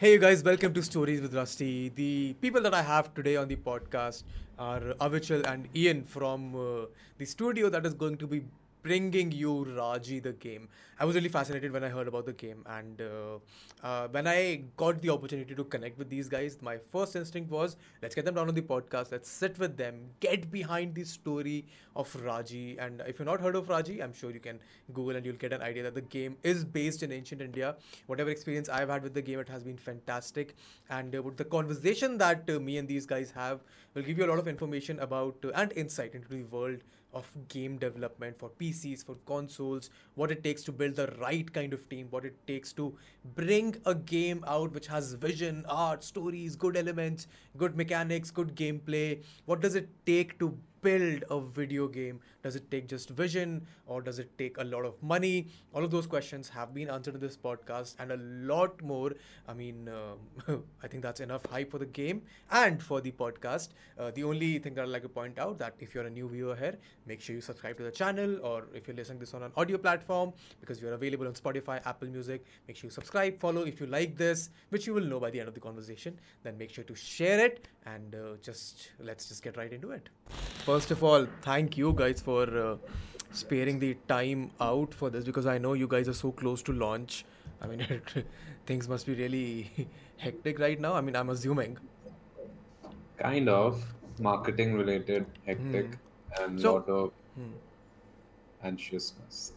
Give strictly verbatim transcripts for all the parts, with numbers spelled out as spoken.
Hey you guys, welcome to Stories with Rusty. The people that I have today on the podcast are Avichal and Ian from uh, the studio that is going to be bringing you Raji the game. I was really fascinated when I heard about the game, and uh, uh, when I got the opportunity to connect with these guys, my first instinct was, let's get them down on the podcast, let's sit with them, get behind the story of Raji. And if you've not heard of Raji, I'm sure you can Google and you'll get an idea that the game is based in ancient India. Whatever experience I've had with the game, it has been fantastic, and uh, the conversation that uh, me and these guys have will give you a lot of information about uh, and insight into the world of game development for P Cs, for consoles, what it takes to build the right kind of team, what it takes to bring a game out which has vision, art, stories, good elements, good mechanics, good gameplay. What does it take to build a video game? Does it take just vision, or does it take a lot of money? All of those questions have been answered in this podcast, and a lot more. I mean, uh, I think that's enough hype for the game and for the podcast. Uh, the only thing that I'd like to point out, that if you're a new viewer here, make sure you subscribe to the channel, or if you're listening to this on an audio platform, because we are available on Spotify, Apple Music, make sure you subscribe, follow. If you like this, which you will know by the end of the conversation, then make sure to share it, and uh, just let's just get right into it. First of all, thank you guys for uh, sparing the time out for this, because I know you guys are so close to launch. I mean, it, things must be really hectic right now. I mean, I'm assuming. Kind of marketing related hectic hmm. and so, lot of hmm. anxiousness.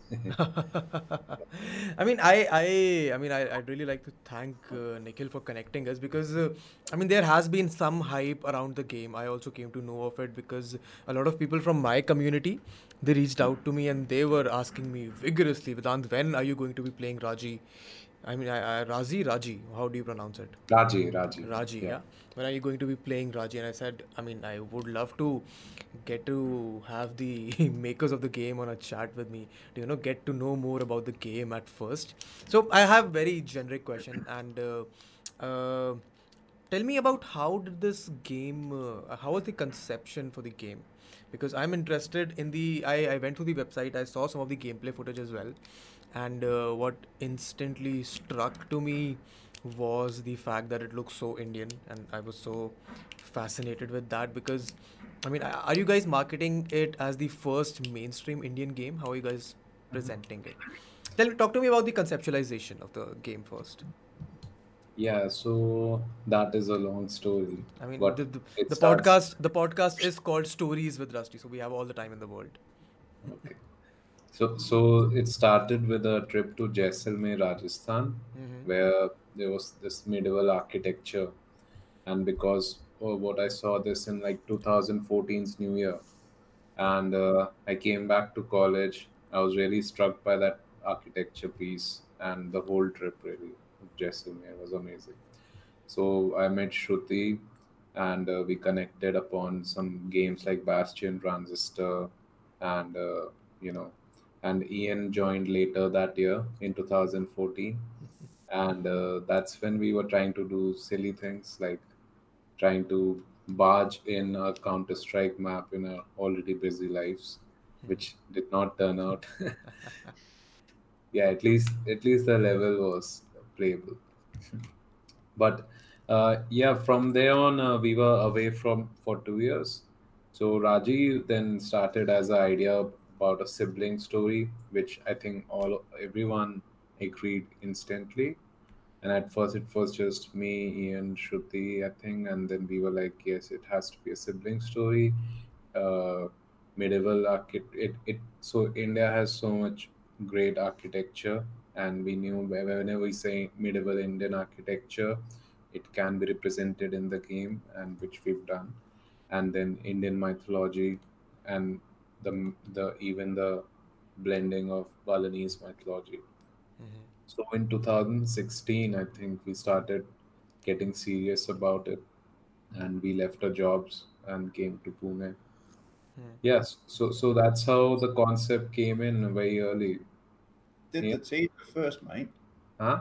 I mean, I, I, I mean, I, I'd really like to thank uh, Nikhil for connecting us, because uh, I mean, there has been some hype around the game. I also came to know of it because a lot of people from my community, they reached out to me and they were asking me vigorously, Vidant, when are you going to be playing Raji? I mean, I, I, Raji, Raji, how do you pronounce it? Raji, Raji. Raji, yeah. yeah. When are you going to be playing Raji? And I said, I mean, I would love to get to have the makers of the game on a chat with me, to, you know, get to know more about the game at first. So I have very generic question, and uh, uh, tell me about how did this game, uh, how was the conception for the game? Because I'm interested in the, I, I went to the website, I saw some of the gameplay footage as well. And uh, what instantly struck to me was the fact that it looks so Indian, and I was so fascinated with that, because, I mean, are you guys marketing it as the first mainstream Indian game? How are you guys presenting it? Tell me, talk to me about the conceptualization of the game first. Yeah, so that is a long story. I mean, the, the, the starts... podcast the podcast is called Stories with Rusty, so we have all the time in the world. Okay. So so it started with a trip to Jaisalmer, Rajasthan, mm-hmm. where there was this medieval architecture. And because oh, what I saw this in like twenty fourteen's New Year, and uh, I came back to college, I was really struck by that architecture piece, and the whole trip really of Jaisalmer was amazing. So I met Shruti, and uh, we connected upon some games like Bastion, Transistor, and, uh, you know, and Ian joined later that year in two thousand fourteen. And uh, that's when we were trying to do silly things, like trying to barge in a Counter-Strike map in our already busy lives, which did not turn out. yeah, at least at least the level was playable. But uh, yeah, from there on, uh, we were away from for two years. So Raji then started as an idea about a sibling story, which I think all everyone agreed instantly. And at first it was just me, Ian, Shruti, I think, and then we were like, yes, it has to be a sibling story. Uh, medieval architect. It, it so India has so much great architecture, and we knew whenever we say medieval Indian architecture, it can be represented in the game, and which we've done. And then Indian mythology, and the the even the blending of Balinese mythology. Mm-hmm. So in two thousand sixteen, I think we started getting serious about it, and we left our jobs and came to Pune. Mm-hmm. Yes, so so that's how the concept came in very early. Did yeah. the teaser first, mate? Huh?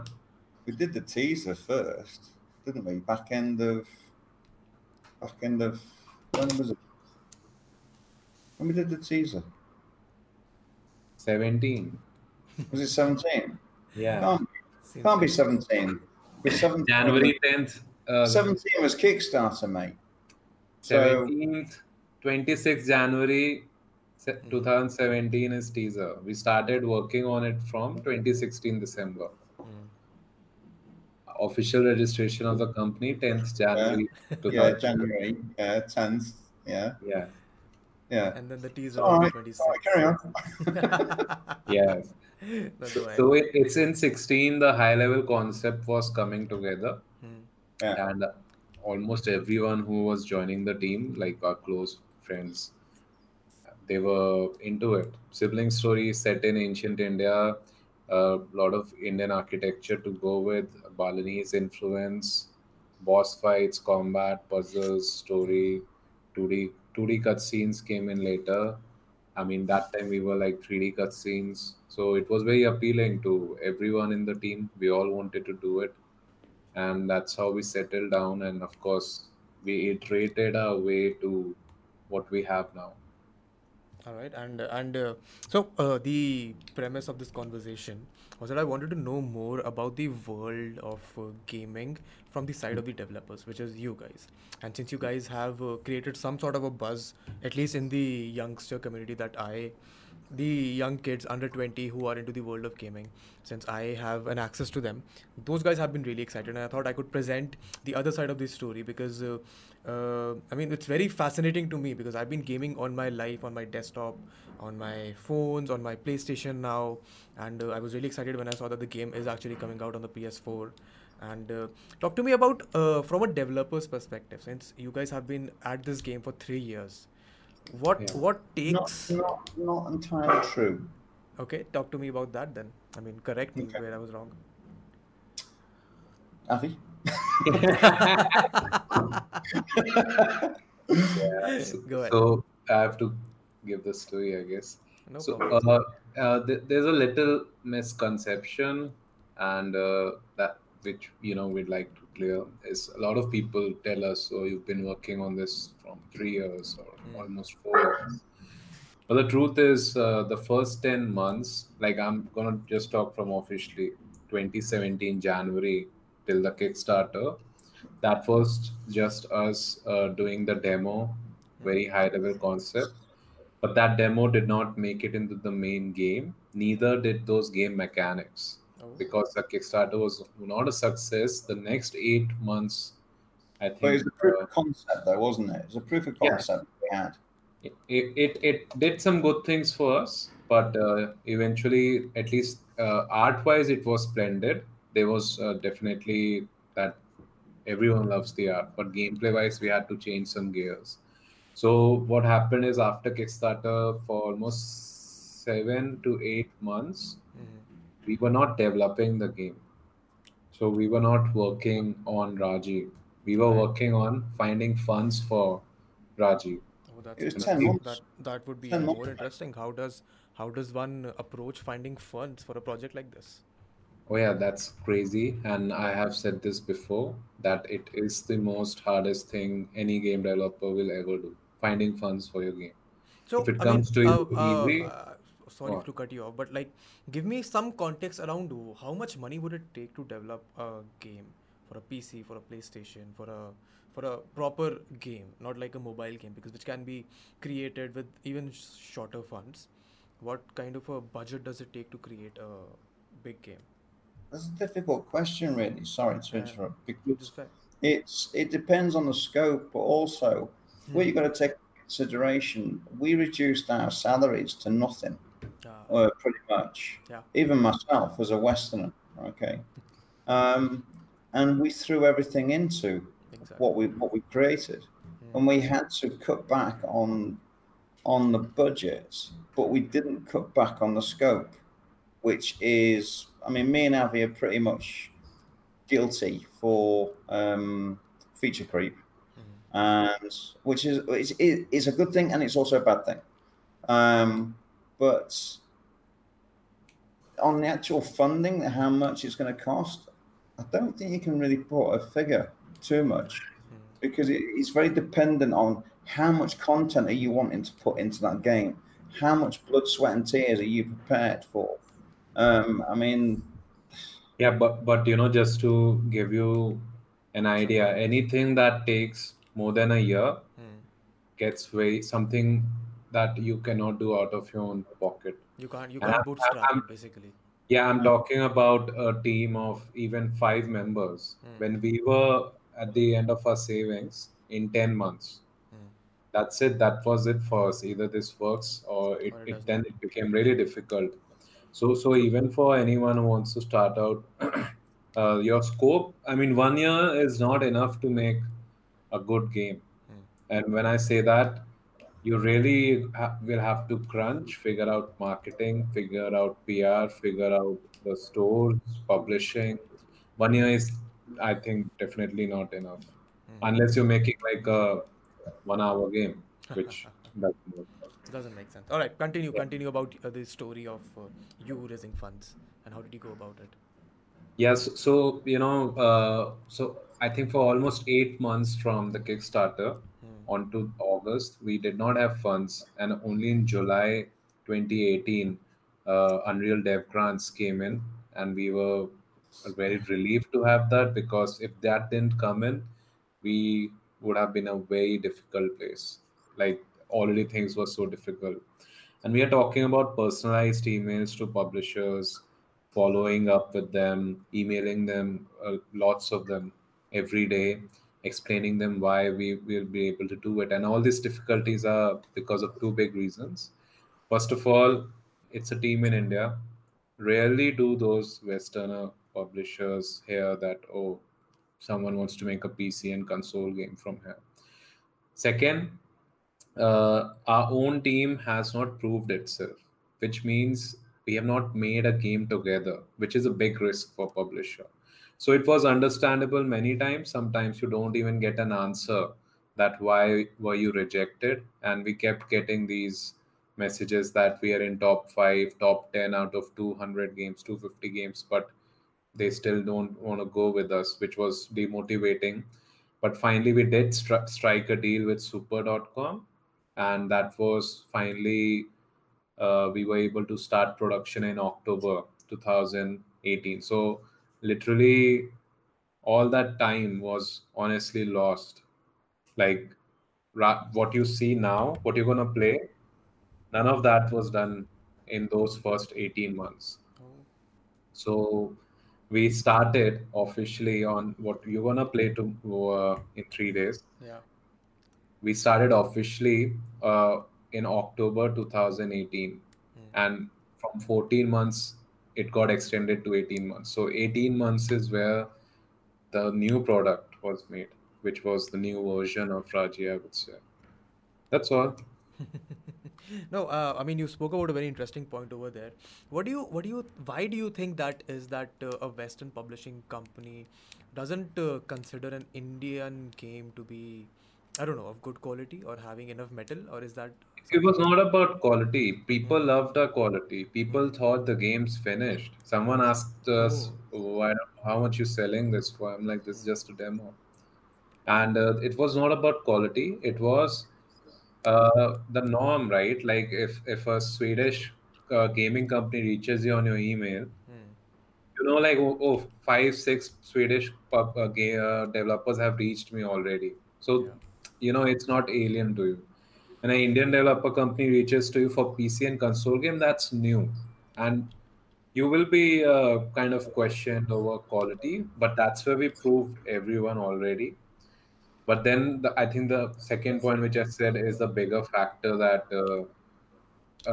We did the teaser first, didn't we? Back end of back end of when was it? When we did the teaser? seventeen. Was it seventeen? Yeah. No, can't be seventeen. With seven, January tenth. Um, seventeen was Kickstarter, mate. seventeenth, so, twenty-sixth January twenty seventeen is teaser. We started working on it from twenty sixteen December. Official registration of the company tenth January. Yeah, yeah January yeah, tenth. Yeah. Yeah. Yeah. And then the teaser on the twenty-sixth. Right, carry on. Yeah. So, so it, it's in sixteen. The high-level concept was coming together, hmm. yeah. and uh, almost everyone who was joining the team, like our close friends, they were into it. Sibling story set in ancient India. A uh, lot of Indian architecture to go with, Balinese influence, boss fights, combat, puzzles, story, two D, two D cutscenes came in later. I mean, that time we were like three D cutscenes. So it was very appealing to everyone in the team. We all wanted to do it. And that's how we settled down. And of course, we iterated our way to what we have now. All right, and and uh, so uh, the premise of this conversation was that I wanted to know more about the world of uh, gaming from the side of the developers, which is you guys. And since you guys have uh, created some sort of a buzz, at least in the youngster community that I, the young kids under twenty who are into the world of gaming, since I have an access to them, those guys have been really excited. And I thought I could present the other side of this story because, uh, uh, I mean, it's very fascinating to me because I've been gaming on my life, on my desktop, on my phones, on my PlayStation now. And uh, I was really excited when I saw that the game is actually coming out on the P S four. And uh, talk to me about, uh, from a developer's perspective, since you guys have been at this game for three years. What yeah. what takes not, not, not entirely true. Okay, talk to me about that then. I mean, correct me okay. where I was wrong. Avi? yeah. so, Go ahead. So I have to give the story, I guess. No so uh, uh, th- there's a little misconception, and uh, that which you know we'd like to clear is a lot of people tell us, "Oh, you've been working on this from three years or mm. almost four years." But the truth is, uh, the first ten months, like I'm gonna just talk from officially twenty seventeen January till the Kickstarter. That first just us uh, doing the demo, very high level concept. But that demo did not make it into the main game. Neither did those game mechanics. Because the Kickstarter was not a success, the next eight months, I think. But it was a proof uh, of concept, though, wasn't it? It was a proof of concept yeah. we had. It, it it did some good things for us, but uh, eventually, at least uh, art-wise, it was splendid. There was uh, definitely that everyone loves the art, but gameplay-wise, we had to change some gears. So what happened is after Kickstarter, for almost seven to eight months. Mm-hmm. We were not developing the game. So we were not working on Raji. We were working on finding funds for Raji. Oh, that's that, that would be more interesting. How does how does one approach finding funds for a project like this? Oh yeah, that's crazy. And I have said this before, that it is the most hardest thing any game developer will ever do. Finding funds for your game. So, if it I comes mean, to uh, easy... Uh, Sorry oh. to cut you off, but like, give me some context around how much money would it take to develop a game for a P C, for a PlayStation, for a for a proper game, not like a mobile game, because which can be created with even shorter funds. What kind of a budget does it take to create a big game? That's a difficult question, really. Sorry to interrupt, because it's it depends on the scope, but also hmm. what you've got to take into consideration. We reduced our salaries to nothing. Uh, uh, pretty much. Yeah. Even myself as a Westerner, okay, um, and we threw everything into exactly. what we what we created, mm. and we had to cut back on on the budgets, but we didn't cut back on the scope, which is, I mean, me and Avi are pretty much guilty for um, feature creep, mm. and which is is is a good thing and it's also a bad thing. Um, But on the actual funding, how much it's going to cost, I don't think you can really put a figure too much because it's very dependent on how much content are you wanting to put into that game? How much blood, sweat and tears are you prepared for? Um, I mean, Yeah, but but you know, just to give you an idea, anything that takes more than a year Hmm. gets way something that you cannot do out of your own pocket. You can't you And can't I'm, bootstrap it I'm basically. yeah, I'm talking about a team of even five members. Hmm. When we were at the end of our savings in ten months, Hmm. that's it. That was it for us. Either this works or it, Or it it doesn't. then it became really difficult. So so even for anyone who wants to start out, uh, your scope. I mean, one year is not enough to make a good game. Hmm. And when I say that, you really ha- will have to crunch, figure out marketing, figure out P R, figure out the stores, publishing. One year is, I think, definitely not enough, unless you're making like a one-hour game, which Hmm. doesn't work. Doesn't make sense. All right, continue. Yeah. Continue about uh, the story of uh, you raising funds and how did you go about it? Yes, so you know, uh, so I think for almost eight months from the Kickstarter Hmm. onto August, we did not have funds, and only in July twenty eighteen, uh, Unreal Dev Grants came in, and we were very relieved to have that, because if that didn't come in, we would have been a very difficult place. Like already things were so difficult, and we are talking about personalized emails to publishers, following up with them, emailing them, uh, lots of them every day, explaining them why we will be able to do it. And all these difficulties are because of two big reasons. First of all, it's a team in India. Rarely do those Westerner publishers hear that, oh, someone wants to make a P C and console game from here. Second, uh, our own team has not proved itself, which means we have not made a game together, which is a big risk for publisher. So it was understandable many times. Sometimes you don't even get an answer that why were you rejected, and we kept getting these messages that we are in top five, top ten out of two hundred games, two fifty games, but they still don't want to go with us, which was demotivating. But finally, we did stri- strike a deal with super dot com, and that was finally uh, we were able to start production in October twenty eighteen. So literally all that time was honestly lost. Like ra- what you see now, what you're gonna play, none of that was done in those first eighteen months. Oh. So we started officially on what you're gonna play to uh, in three days. Yeah. We started officially uh, in October twenty eighteen, Hmm. and from fourteen months it got extended to eighteen months. So eighteen months is where the new product was made, which was the new version of Raji, I would say. That's all. No, uh, I mean you spoke about a very interesting point over there. What do you, what do you, why do you think that is that uh, a Western publishing company doesn't uh, consider an Indian game to be, I don't know, of good quality or having enough metal, or is that It was something? not about quality. People Mm, loved our quality. People mm. thought the game's finished. Someone asked us, Oh, "Why? How much you selling this for?" I'm like, "This is just a demo." And uh, it was not about quality. It was uh, the norm, right? Like if if a Swedish uh, gaming company reaches you on your email, mm. you know, like oh, oh five, six Swedish pub, uh, ga- uh, developers have reached me already. So yeah. you know, it's not alien to you. And an Indian developer company reaches to you for P C and console game, that's new, and you will be uh, kind of questioned over quality. But that's where we proved everyone already. But then the, I think the second point which I said is the bigger factor, that uh,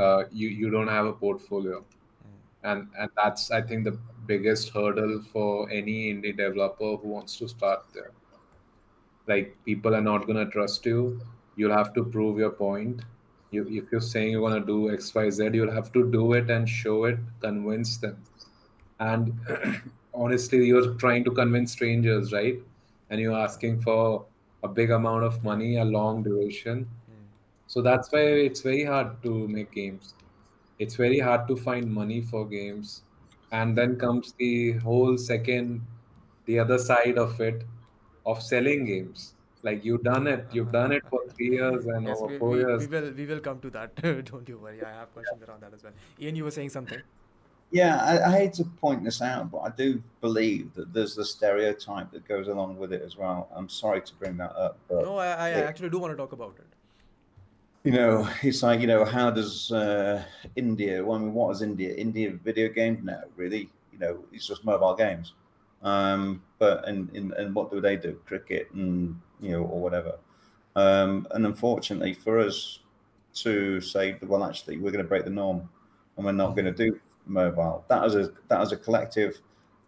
uh, you you don't have a portfolio, Mm. and and that's I think the biggest hurdle for any indie developer who wants to start there. Like people are not going to trust you. You'll have to prove your point. You, if you're saying you're going to do X, Y, Z, you'll have to do it and show it, convince them. And honestly, you're trying to convince strangers, right? And you're asking for a big amount of money, a long duration. Mm. So that's why it's very hard to make games. It's very hard to find money for games. And then comes the whole second, the other side of it, of selling games. Like you've done it, you've done it for three years and Yes, over we, four we, we years. will we will come to that. Don't you worry. I have questions around that as well. Ian, you were saying something. Yeah, I, I hate to point this out, but I do believe that there's the stereotype that goes along with it as well. I'm sorry to bring that up. But no, I, I it, actually do want to talk about it. You know, it's like, you know, how does uh, India, well, I mean, what is India? India video games? No, really. You know, it's just mobile games. Um, but and, and, and what do they do? Cricket and, you know, or whatever. Um, and unfortunately for us to say, well, actually, we're going to break the norm and we're not going to do mobile. That was a that was a collective,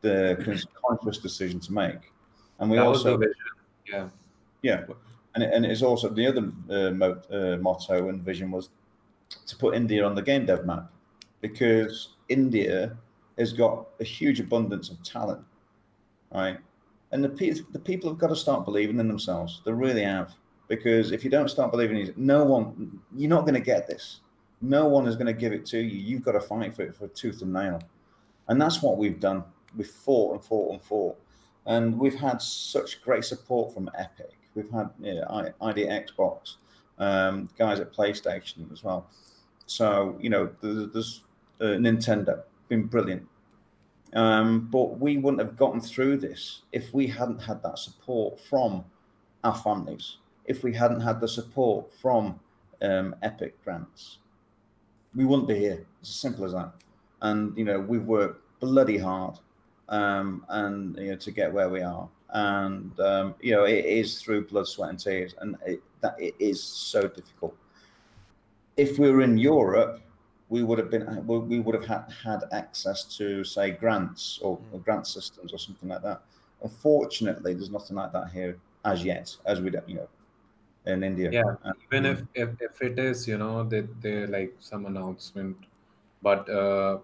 the conscious decision to make, and we that also was the yeah yeah, and it, and it's also the other uh, mo- uh, motto and vision was to put India on the game dev map, because India has got a huge abundance of talent, right? And the pe- the people have got to start believing in themselves. They really have, because if you don't start believing in, no one, you're not going to get this. No one is going to give it to you. You've got to fight for it for tooth and nail. And that's what we've done. We've fought and fought and fought. And we've had such great support from Epic. We've had you know, I D Xbox, um, guys at PlayStation as well. So, you know, there's uh, Nintendo, been brilliant. Um, but we wouldn't have gotten through this if we hadn't had that support from our families, if we hadn't had the support from um, Epic grants. We wouldn't be here. It's as simple as that. And, you know, we've worked bloody hard um, and, you know, to get where we are. And, um, you know, it is through blood, sweat and tears. And it, that it is so difficult. If we were in Europe, we would have been, we would have had, had access to, say, grants or, or grant systems or something like that. Unfortunately, there's nothing like that here as yet, as we don't, you know. In India, yeah. Uh, Even if, if if it is, you know, they they like some announcement, but uh,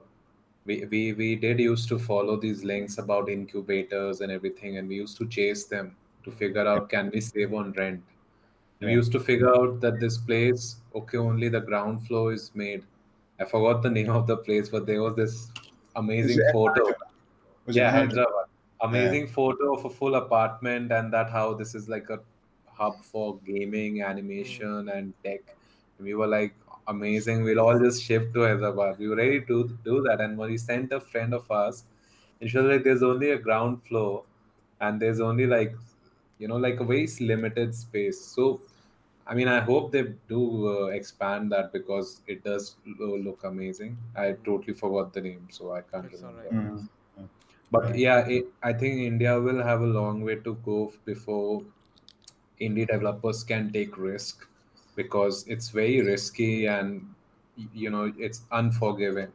we we we did used to follow these links about incubators and everything, and we used to chase them to figure out can we save on rent. Yeah. We used to figure out that this place, okay, only the ground floor is made. I forgot the name of the place, but there was this amazing was photo. Was yeah, Hyderabad. Amazing yeah. photo of a full apartment, and that how this is like a hub for gaming, animation, and tech. We were like, amazing, we'll all just shift to Hyderabad. We were ready to do that. And when we sent a friend of ours, and she was like, there's only a ground floor, and there's only like, you know, like a very limited space. So, I mean, I hope they do uh, expand that, because it does look amazing. I totally forgot the name, so I can't it's remember. All right. mm-hmm. But yeah, it, I think India will have a long way to go before indie developers can take risk, because it's very risky and, you know, it's unforgiving.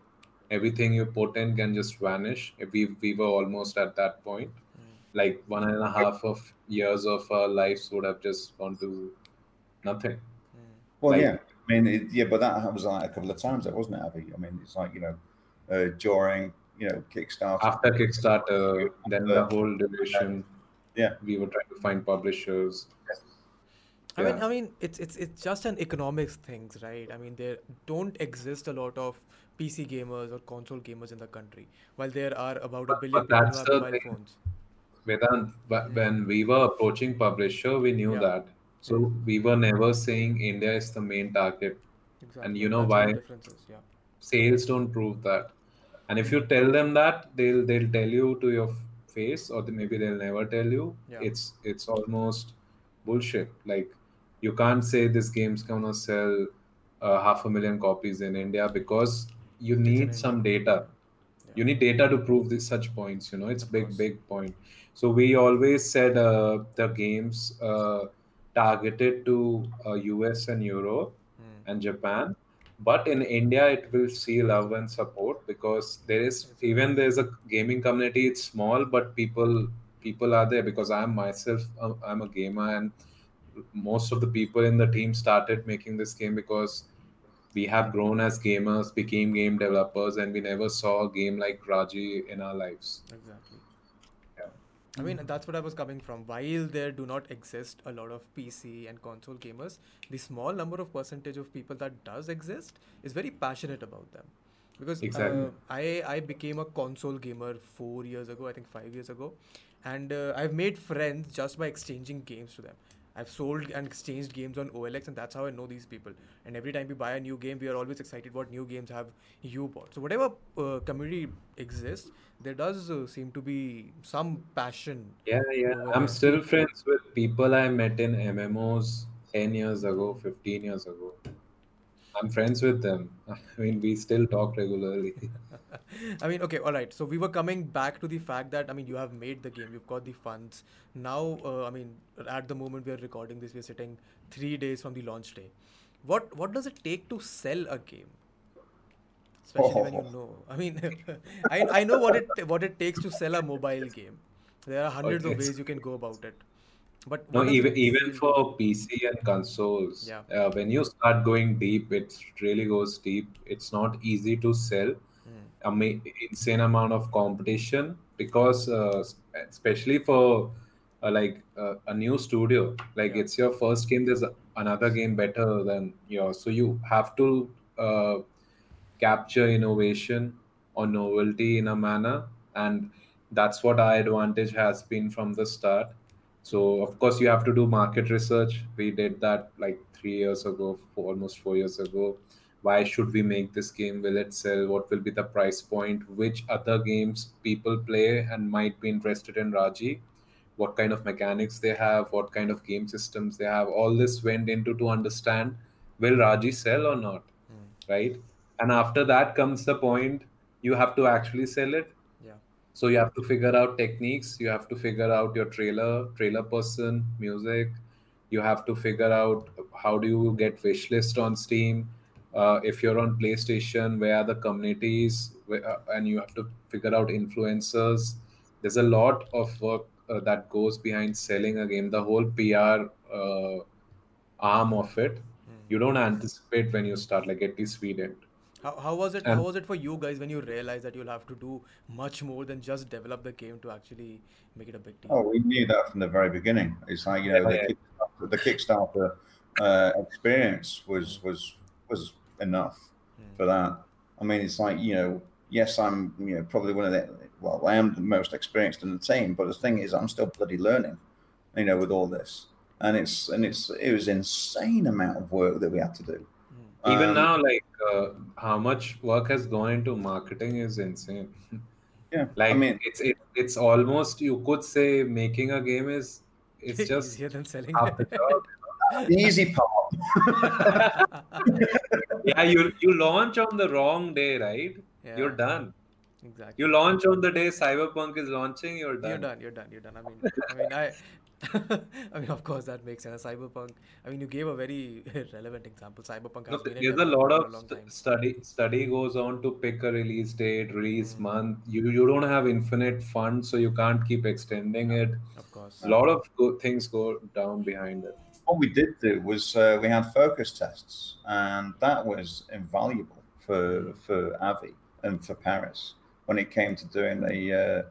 Everything you put in can just vanish. We we were almost at that point. Like one and a half of years of our lives would have just gone to nothing. Well, like, yeah, I mean, it, yeah, but that was like a couple of times, that wasn't it, Abby? I mean, it's like, you know, uh, during, you know, Kickstarter. After Kickstarter, after, then the whole division. Yeah, we were trying to find publishers. I yeah. mean, I mean, it's it's it's just an economics thing, right? I mean, there don't exist a lot of P C gamers or console gamers in the country, while there are about but, a billion people mobile phones. Vedant, but when we were approaching publisher, we knew yeah. that, so yeah. we were never saying India is the main target, exactly. and you know That's why yeah. sales don't prove that, and if you tell them that, they'll they'll tell you to your face, or maybe they'll never tell you. Yeah. It's it's almost bullshit. Like, you can't say this game's gonna sell uh, half a million copies in India, because you need some data. Yeah. You need data to prove this, such points. You know, it's of big course. big point. So we always said uh, the games uh, targeted to uh, U S and Europe mm. and Japan, but in India it will see love and support, because there is even there's a gaming community. It's small, but people people are there, because I am myself I'm a gamer, and most of the people in the team started making this game because we have grown as gamers, became game developers, and we never saw a game like Raji in our lives. Exactly. I mean, that's what I was coming from. While there do not exist a lot of P C and console gamers, the small number of percentage of people that does exist is very passionate about them. Because exactly. uh, I, I became a console gamer four years ago, I think five years ago. And uh, I've made friends just by exchanging games to them. I've sold and exchanged games on O L X, and that's how I know these people. And every time we buy a new game, we are always excited what new games have you bought. So whatever uh, community exists, there does uh, seem to be some passion. Yeah, yeah. Uh, I'm still friends with people I met in M M Os ten years ago, fifteen years ago. I'm friends with them. I mean, we still talk regularly. I mean, okay, all right. So we were coming back to the fact that, I mean, you have made the game, you've got the funds. Now, uh, I mean, at the moment we are recording this, we're sitting three days from the launch day. What what does it take to sell a game? Especially oh. when you know. I mean, I I know what it what it takes to sell a mobile game. There are hundreds okay. of ways you can go about it. But no, even even for P C and consoles, yeah. uh, when you start going deep, it really goes deep. It's not easy to sell. Mm. I mean, insane amount of competition because, uh, especially for uh, like uh, a new studio, like yeah. it's your first game. There's another game better than yours, so you have to uh, capture innovation or novelty in a manner, and that's what our advantage has been from the start. So, of course, you have to do market research. We did that like three years ago, four, almost four years ago. Why should we make this game? Will it sell? What will be the price point? Which other games people play and might be interested in Raji? What kind of mechanics they have? What kind of game systems they have? All this went into to understand, will Raji sell or not? Mm. Right? And after that comes the point, you have to actually sell it. So you have to figure out techniques, you have to figure out your trailer, trailer person, music, you have to figure out how do you get wishlist on Steam, uh, if you're on PlayStation, where are the communities, where, uh, and you have to figure out influencers. There's a lot of work uh, that goes behind selling a game, the whole P R uh, arm of it. You don't anticipate when you start, like at least we didn't. How how was it? Um, how was it for you guys when you realized that you'll have to do much more than just develop the game to actually make it a big deal? Oh, we knew that from the very beginning. It's like you know yeah, the, yeah. Kickstarter, the Kickstarter uh, experience was was was enough mm. for that. I mean, it's like you know, yes, I'm you know probably one of the well, I am the most experienced in the team, but the thing is, I'm still bloody learning, you know, with all this, and it's and it's it was insane amount of work that we had to do. Even um, now, like uh, how much work has gone into marketing is insane. Yeah, like I mean, it's it, it's almost you could say making a game is it's just easier than selling. Half the job. The easy part. yeah, you you launch on the wrong day, right? Yeah. You're done. Exactly. You launch on the day Cyberpunk is launching. You're done. You're done. You're done. You're done. I mean, I mean, I. I mean, of course, that makes sense. Cyberpunk. I mean, you gave a very relevant example. Cyberpunk. Has no, been there's a lot of a st- study. Study goes on to pick a release date, release mm. month. You you don't have infinite funds, so you can't keep extending it. Of course. A lot of go- things go down behind it. What we did do was uh, we had focus tests, and that was invaluable for for Avi and for Paris when it came to doing the. Uh,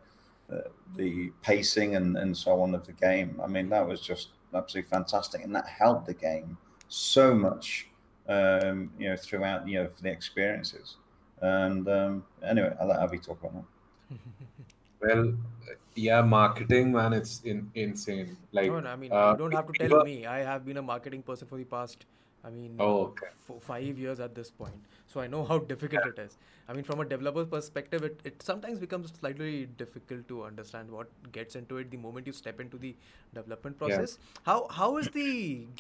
Uh, the pacing and, and so on of the game. I mean, that was just absolutely fantastic. And that helped the game so much, um, you know, throughout, you know, the experiences. And um, anyway, I'll let Avi talk about that. Well, yeah, marketing, man, it's in, insane. Like, no, no, I mean, uh, you don't have to tell people... me. I have been a marketing person for the past, I mean, oh, okay. f- five years at this point. So I know how difficult yeah. it is. I mean, from a developer's perspective, it, it sometimes becomes slightly difficult to understand what gets into it the moment you step into the development process. Yeah. How how is the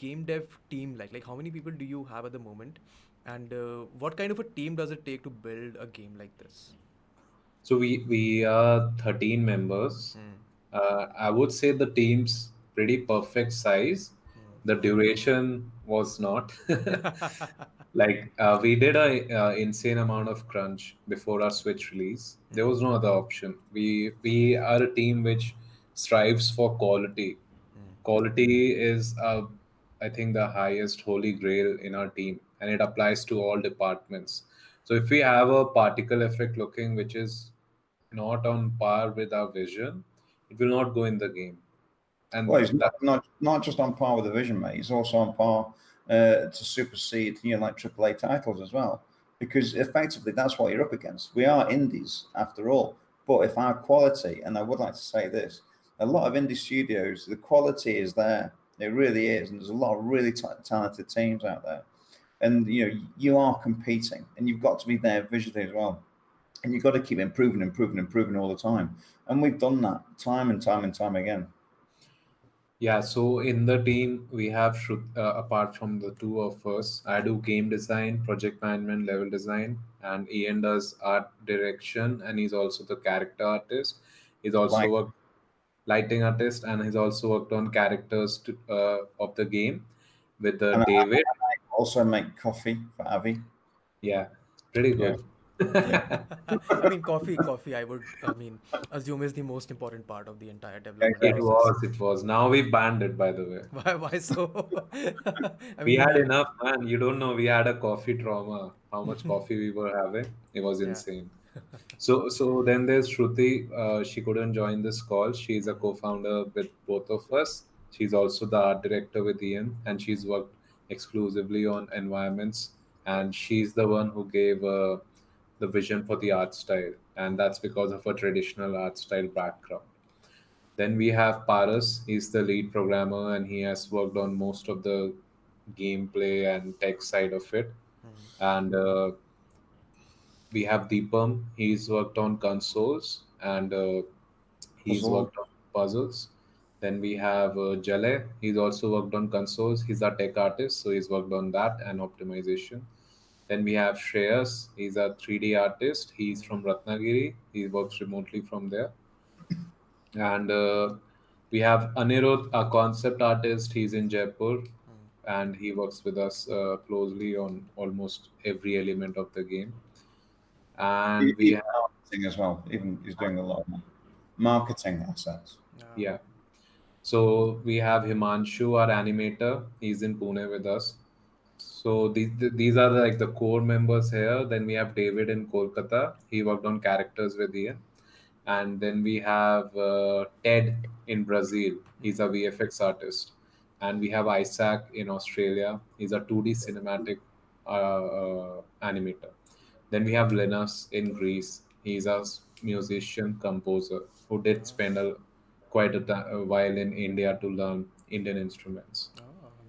game dev team like? Like, how many people do you have at the moment? And uh, what kind of a team does it take to build a game like this? So we, we are thirteen members. Mm. Uh, I would say the team's pretty perfect size. Mm. The duration... was not like uh, we did a uh, insane amount of crunch before our Switch release. There was no other option. We we are a team which strives for quality. mm. Quality is uh, I think the highest holy grail in our team, and it applies to all departments. So if we have a particle effect looking which is not on par with our vision, it will not go in the game. And well, it's not, not not just on par with the vision, mate. It's also on par uh, to supersede, you know, like triple A titles as well, because effectively that's what you're up against. We are indies after all, but if our quality, and I would like to say this, a lot of indie studios, the quality is there. It really is. And there's a lot of really t- talented teams out there. And, you know, you are competing and you've got to be there visually as well. And you've got to keep improving, improving, improving all the time. And we've done that time and time and time again. Yeah, so in the team, we have, uh, apart from the two of us, I do game design, project management, level design, and Ian does art direction, and he's also the character artist. He's also Light. a lighting artist, and he's also worked on characters to, uh, of the game with uh, David. I, I also make coffee for Avi. Yeah, pretty good. Yeah. I mean, coffee, coffee, I would, I mean, assume is the most important part of the entire development. It process. was, it was. Now we've banned it, by the way. Why, why so? I mean, we had enough, man. You don't know, we had a coffee trauma. How much coffee we were having. It was insane. Yeah. So, so then there's Shruti. Uh, she couldn't join this call. She's a co-founder with both of us. She's also the art director with Ian, and she's worked exclusively on environments. And she's the one who gave a uh, the vision for the art style, and that's because of a traditional art style background. Then we have Paras. He's the lead programmer, and he has worked on most of the gameplay and tech side of it. Mm-hmm. And uh, we have Deepam. He's worked on consoles, and uh, he's Puzzle. worked on puzzles. Then we have uh, Jale. He's also worked on consoles. He's a tech artist, so he's worked on that and optimization. Then we have Shreyas. He's a three D artist. He's from Ratnagiri. He works remotely from there. And uh, we have Anirudh, a concept artist. He's in Jaipur, and he works with us uh, closely on almost every element of the game. And he, we he have marketing as well. Even he's doing a lot of marketing assets. Yeah. yeah. So we have Himanshu, our animator. He's in Pune with us. So these these are like the core members here. Then we have David in Kolkata. He worked on characters with Ian. And then we have uh, Ted in Brazil. He's a V F X artist. And we have Isaac in Australia. He's a two D cinematic uh, uh, animator. Then we have Lenos in Greece. He's a musician, composer who did spend a, quite a, th- a while in India to learn Indian instruments. Oh,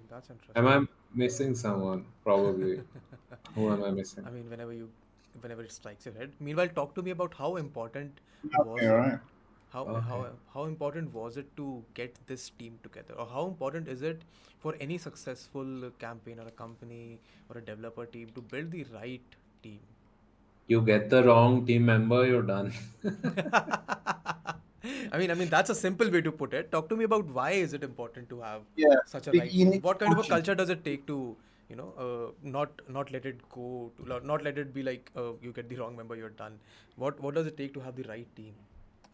that's interesting. Am I missing someone? Probably. Who am I missing? I mean, whenever you, whenever it strikes your head. Meanwhile, talk to me about how important was okay, it, right. how okay. how how important was it to get this team together, or how important is it for any successful campaign or a company or a developer team to build the right team? You get the wrong team member, you're done. I mean, I mean that's a simple way to put it. Talk to me about why is it important to have yeah, such a right team? What kind of a culture does it take to, you know, uh, not not let it go, to, not let it be like uh, you get the wrong member, you're done. What what does it take to have the right team,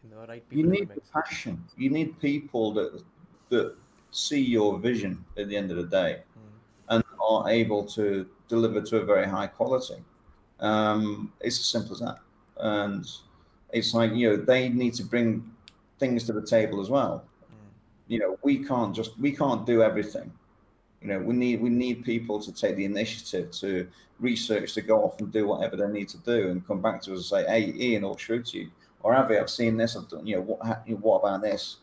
you know, right people? You need passion. You need people that that see your vision at the end of the day, mm-hmm. and are able to deliver to a very high quality. Um, it's as simple as that, and it's like you know they need to bring things to the table as well. Mm. You know, we can't just, we can't do everything. You know, we need, we need people to take the initiative, to research, to go off and do whatever they need to do and come back to us and say, hey, Ian or Shruti or Avi, I've seen this, I've done, you know, what, what about this?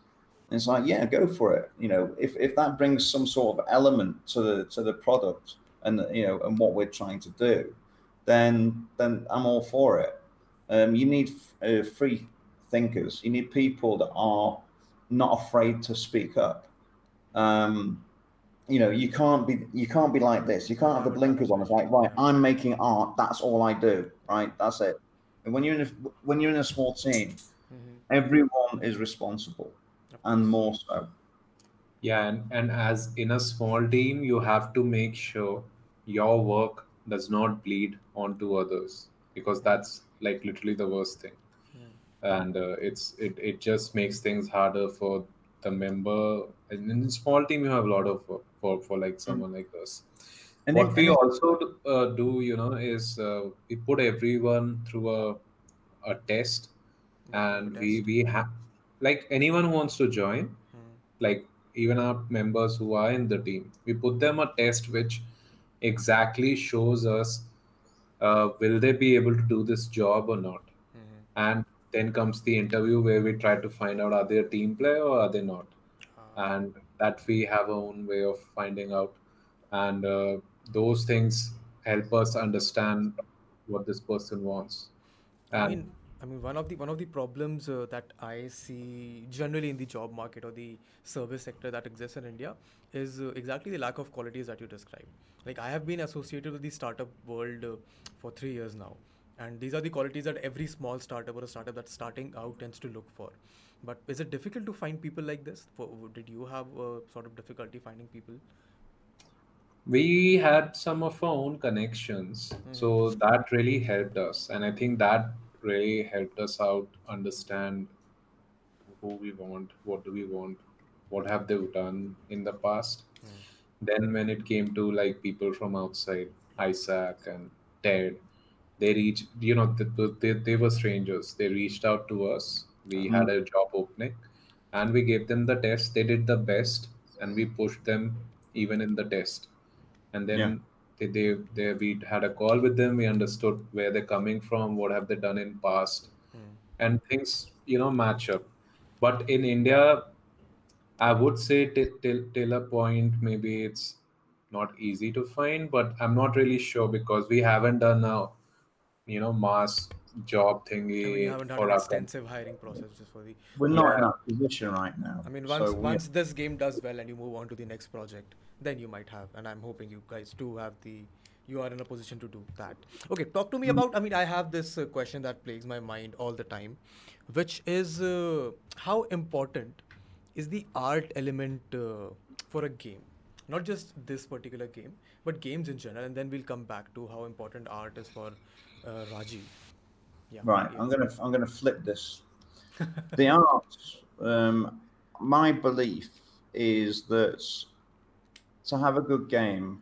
And it's like, yeah, go for it. You know, if, if that brings some sort of element to the, to the product and, you know, and what we're trying to do, then, then I'm all for it. Um, you need uh, free thinkers. You need people that are not afraid to speak up. Um, you know, you can't be you can't be like this. You can't have the blinkers on. It's like, right, I'm making art. That's all I do. Right, that's it. And when you're in a, when you're in a small team, mm-hmm. everyone is responsible, and more so. Yeah, and, and as in a small team, you have to make sure your work does not bleed onto others, because that's like literally the worst thing. And uh, it's it, it just makes things harder for the member. And in a small team, you have a lot of work for, for like someone mm-hmm. like us. And what we also do, uh, do, you know, is uh, we put everyone through a a test, and we we have like anyone who wants to join, mm-hmm. like even our members who are in the team, we put them a test which exactly shows us uh, will they be able to do this job or not, mm-hmm. and then comes the interview where we try to find out, are they a team player or are they not? Uh, and that we have our own way of finding out. And uh, those things help us understand what this person wants. And I mean, I mean, one of the one of the problems uh, that I see generally in the job market or the service sector that exists in India is uh, exactly the lack of qualities that you described. Like, I have been associated with the startup world uh, for three years now. And these are the qualities that every small startup or a startup that's starting out tends to look for. But is it difficult to find people like this? For, did you have a sort of difficulty finding people? We had some of our own connections. Mm. So that really helped us. And I think that really helped us out understand who we want, what do we want, what have they done in the past. Mm. Then when it came to like people from outside, Isaac and Ted, they reached, you know, they, they, they were strangers. They reached out to us. We mm-hmm. had a job opening and we gave them the test. They did the best and we pushed them even in the test. And then yeah. they, they, they we had a call with them. We understood where they're coming from, what have they done in past, mm. and things, you know, match up. But in India, I would say till, till, till a point, maybe it's not easy to find, but I'm not really sure because we haven't done now. You know, mass job thingy. I mean, you haven't done an extensive hiring process just for the. We're yeah. not in a position right now. I mean, once so once this game does well and you move on to the next project, then you might have. And I'm hoping you guys do have the. You are in a position to do that. Okay, talk to me about. I mean, I have this uh, question that plagues my mind all the time, which is uh, how important is the art element uh, for a game? Not just this particular game, but games in general. And then we'll come back to how important art is for. Uh, Raji. Yeah, right, yeah. I'm gonna I'm gonna flip this. The art. Um, my belief is that to have a good game,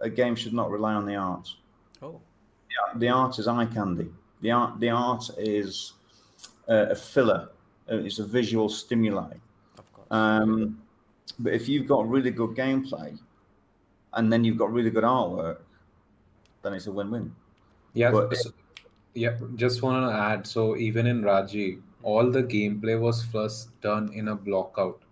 a game should not rely on the art. Oh. Yeah, the art is eye candy. The art the art is uh, a filler. It's a visual stimuli. Of course. Um, but if you've got really good gameplay, and then you've got really good artwork, then it's a win-win. Yeah, but, so, yeah. Just want to add, so even in Raji, all the gameplay was first done in a block out.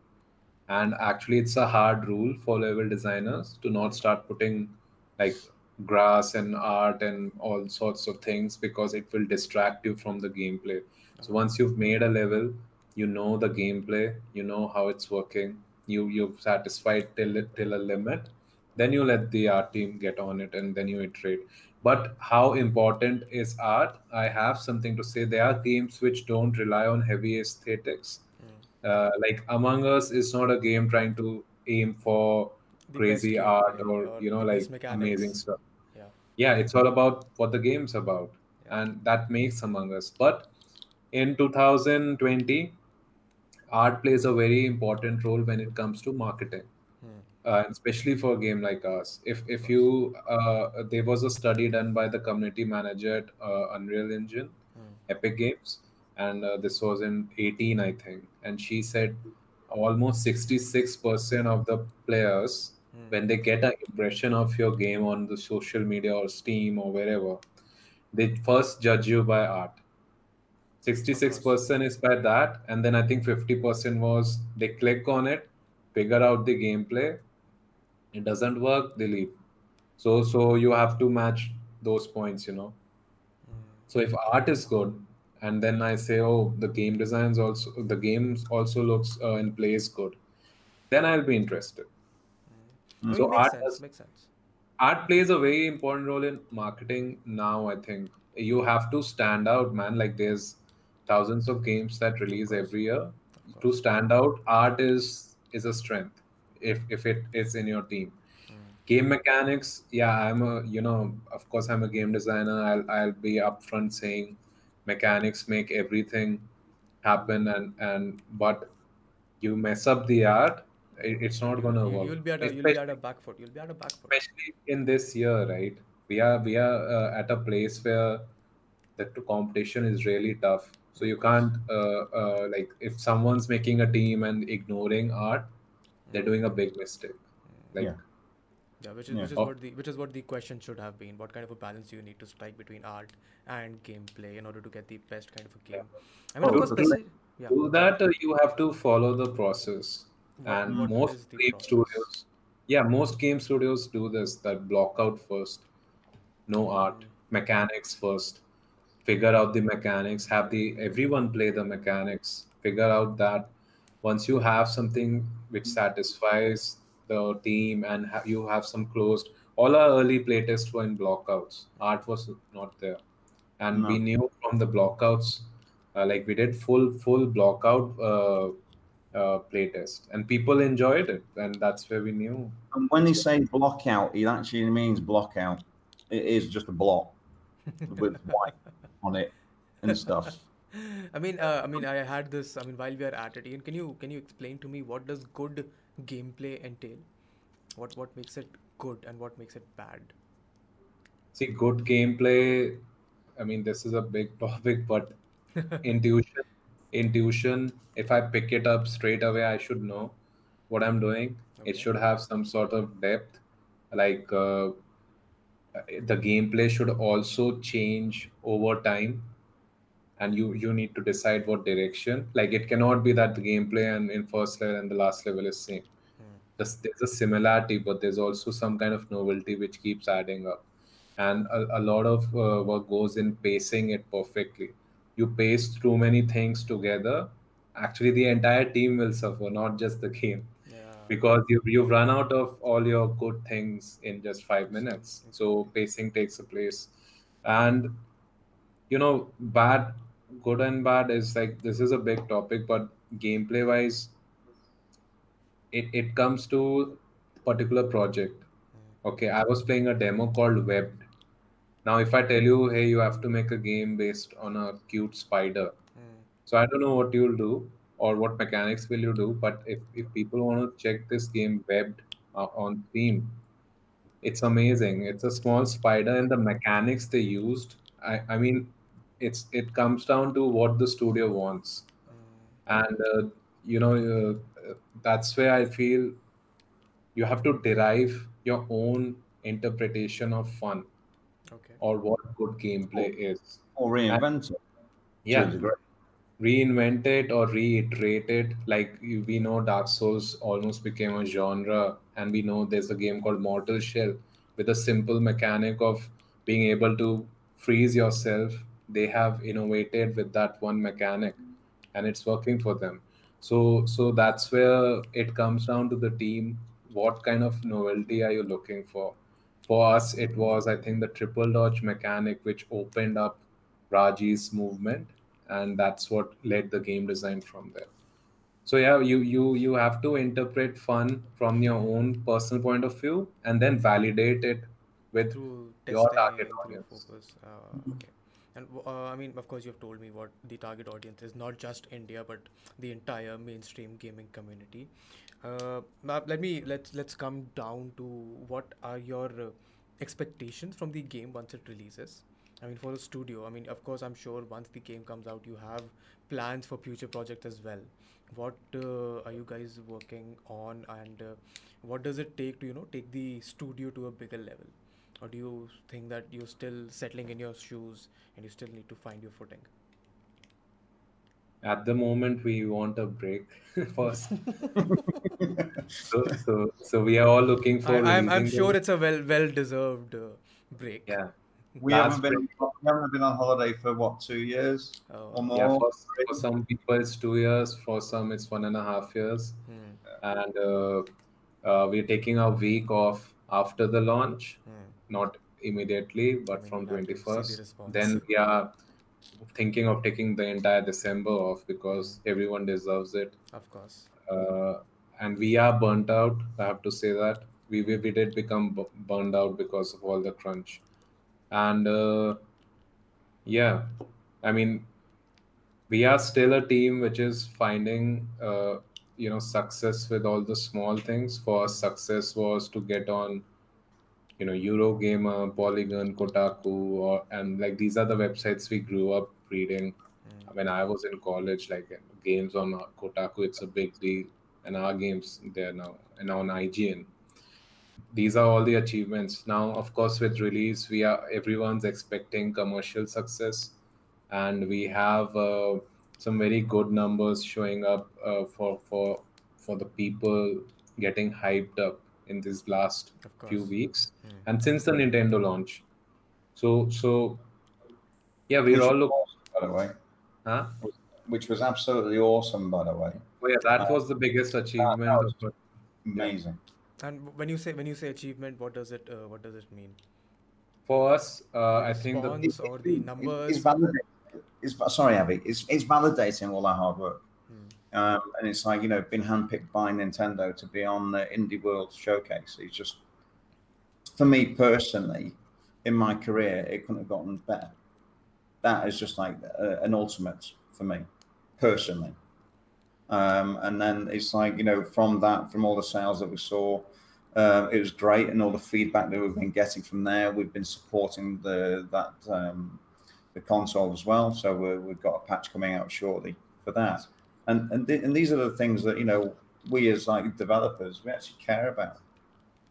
And actually, it's a hard rule for level designers to not start putting like grass and art and all sorts of things because it will distract you from the gameplay. So once you've made a level, you know the gameplay, you know how it's working, you, you're satisfied till, till a limit, then you let the art team get on it and then you iterate. But how important is art? I have something to say. There are games which don't rely on heavy aesthetics. Mm. Uh, like Among Us is not a game trying to aim for the crazy art or, or, you know, like mechanics. Amazing stuff. Yeah. yeah, it's all about what the game's about. Yeah. And that makes Among Us. But in two thousand twenty, art plays a very important role when it comes to marketing. Uh, especially for a game like ours. If if you, uh, there was a study done by the community manager at uh, Unreal Engine, mm. Epic Games, and uh, this was in eighteen, I think. And she said almost sixty-six percent of the players, mm. when they get an impression of your game on the social media or Steam or wherever, they first judge you by art. sixty-six percent is by that. And then I think fifty percent was they click on it, figure out the gameplay, it doesn't work, they leave. So so you have to match those points, you know. Mm. So if art is good, and then I say, oh, the game designs also, the games also looks uh, and plays good, then I'll be interested. Mm. Mm. So art sense, does, makes sense. Art plays a very important role in marketing now, I think. You have to stand out, man. Like there's thousands of games that release every year. To stand out, art is is a strength if if it is in your team. Mm. Game mechanics, yeah, I'm a, you know, of course I'm a game designer. I'll I'll be upfront saying mechanics make everything happen and, and but you mess up the art, it, it's not gonna you, work. You'll be at a, you'll be at a back foot. You'll be at a back foot. Especially in this year, right? We are we are uh, at a place where the competition is really tough. So you can't, uh, uh, like, if someone's making a team and ignoring art, they're doing a big mistake. Like, yeah, yeah, which is yeah. which is what the which is what the question should have been. What kind of a balance do you need to strike between art and gameplay in order to get the best kind of a game? Yeah. I mean, oh, of course, to, yeah. do that, uh, you have to follow the process. and what most game studios, yeah, most game studios do this, that block out first, no art, mechanics first, figure out the mechanics, have the everyone play the mechanics, figure out that. Once you have something which satisfies the team and ha- you have some closed, all our early playtests were in blockouts. Art was not there. And no. we knew from the blockouts, uh, like we did full full blockout uh, uh, playtest and people enjoyed it. And that's where we knew. And when they say blockout, it actually means blockout. It is just a block with white on it and stuff. I mean, uh, I mean, I had this. I mean, while we are at it, Ian, can you can you explain to me what does good gameplay entail? What what makes it good and what makes it bad? See, good gameplay. I mean, this is a big topic, but intuition, intuition. If I pick it up straight away, I should know what I'm doing. Okay. It should have some sort of depth. Like uh, the gameplay should also change over time. And you, you need to decide what direction. Like it cannot be that the gameplay and in first level and the last level is same. Mm. There's, there's a similarity, but there's also some kind of novelty which keeps adding up. And a, a lot of uh, work goes in pacing it perfectly. You pace too many things together. Actually, the entire team will suffer, not just the game. Yeah. Because you, you've run out of all your good things in just five minutes. So pacing takes a place. And, you know, bad... good and bad is like, this is a big topic, but gameplay wise, it, it comes to a particular project. Okay, I was playing a demo called Webbed. Now, if I tell you, hey, you have to make a game based on a cute spider. Mm. So I don't know what you'll do or what mechanics will you do, but if, if people want to check this game Webbed uh, on Steam, it's amazing. It's a small spider and the mechanics they used, I, I mean, It's it comes down to what the studio wants. Mm. And, uh, you know, uh, that's where I feel you have to derive your own interpretation of fun okay. or what good gameplay or, is. Or reinvent it. Yeah. Reinvent it or reiterate it. Like we know Dark Souls almost became a genre. And we know there's a game called Mortal Shell with a simple mechanic of being able to freeze yourself. They have innovated with that one mechanic and it's working for them. So so that's where it comes down to the team. What kind of novelty are you looking for? For us, it was, I think, the triple dodge mechanic, which opened up Raji's movement. And that's what led the game design from there. So yeah, you you you have to interpret fun from your own personal point of view and then validate it with your target audience. And uh, I mean, of course, you have told me what the target audience is, not just India, but the entire mainstream gaming community. Uh, let me let's let's come down to what are your uh, expectations from the game once it releases. I mean, for a studio, I mean, of course, I'm sure once the game comes out, you have plans for future projects as well. What uh, are you guys working on, and uh, what does it take to, you know, take the studio to a bigger level? Or do you think that you're still settling in your shoes and you still need to find your footing? At the moment, we want a break first. so, so, so we are all looking for. I, I'm, I'm sure it's a well, well-deserved uh, break. Yeah, we haven't been, we haven't been on holiday for what two years oh. or more. Yeah, for, for some people it's two years. For some it's one and a half years. Hmm. And uh, uh, we're taking a week off after the launch. Hmm. Not immediately, but I mean, from twenty-first. Then we are thinking of taking the entire December off because everyone deserves it. Of course. Uh, and we are burnt out. I have to say that we we, we did become b- burned out because of all the crunch. And uh, yeah, I mean, we are still a team which is finding uh, you know success with all the small things. For us, success was to get on. You know, Eurogamer, Polygon, Kotaku, or, and like these are the websites we grew up reading. Mm. When I was in college, like games on Kotaku, it's a big deal, and our games there now, and on I G N. These are all the achievements. Now, of course, with release, we are everyone's expecting commercial success, and we have uh, some very good numbers showing up uh, for for for the people getting hyped up in these last few weeks, mm. and since the Nintendo launch. So, so yeah, we're Which all looking. By the way, huh? Which was absolutely awesome, by the way. Well, yeah, that uh, was the biggest achievement. That was of amazing. And when you say when you say achievement, what does it uh, what does it mean? For us, uh, I think the it, or the numbers. It's validating. It's, sorry, Avi. It's it's validating all our hard work. Hmm. Um, and it's like, you know, been handpicked by Nintendo to be on the Indie World Showcase. It's just, for me personally, in my career, it couldn't have gotten better. That is just like a, an ultimate for me, personally. Um, and then it's like, you know, from that, from all the sales that we saw, uh, it was great. And all the feedback that we've been getting from there, we've been supporting the that um, the console as well. So we're, we've got a patch coming out shortly for that. And and, th- and these are the things that, you know, we as like developers, we actually care about.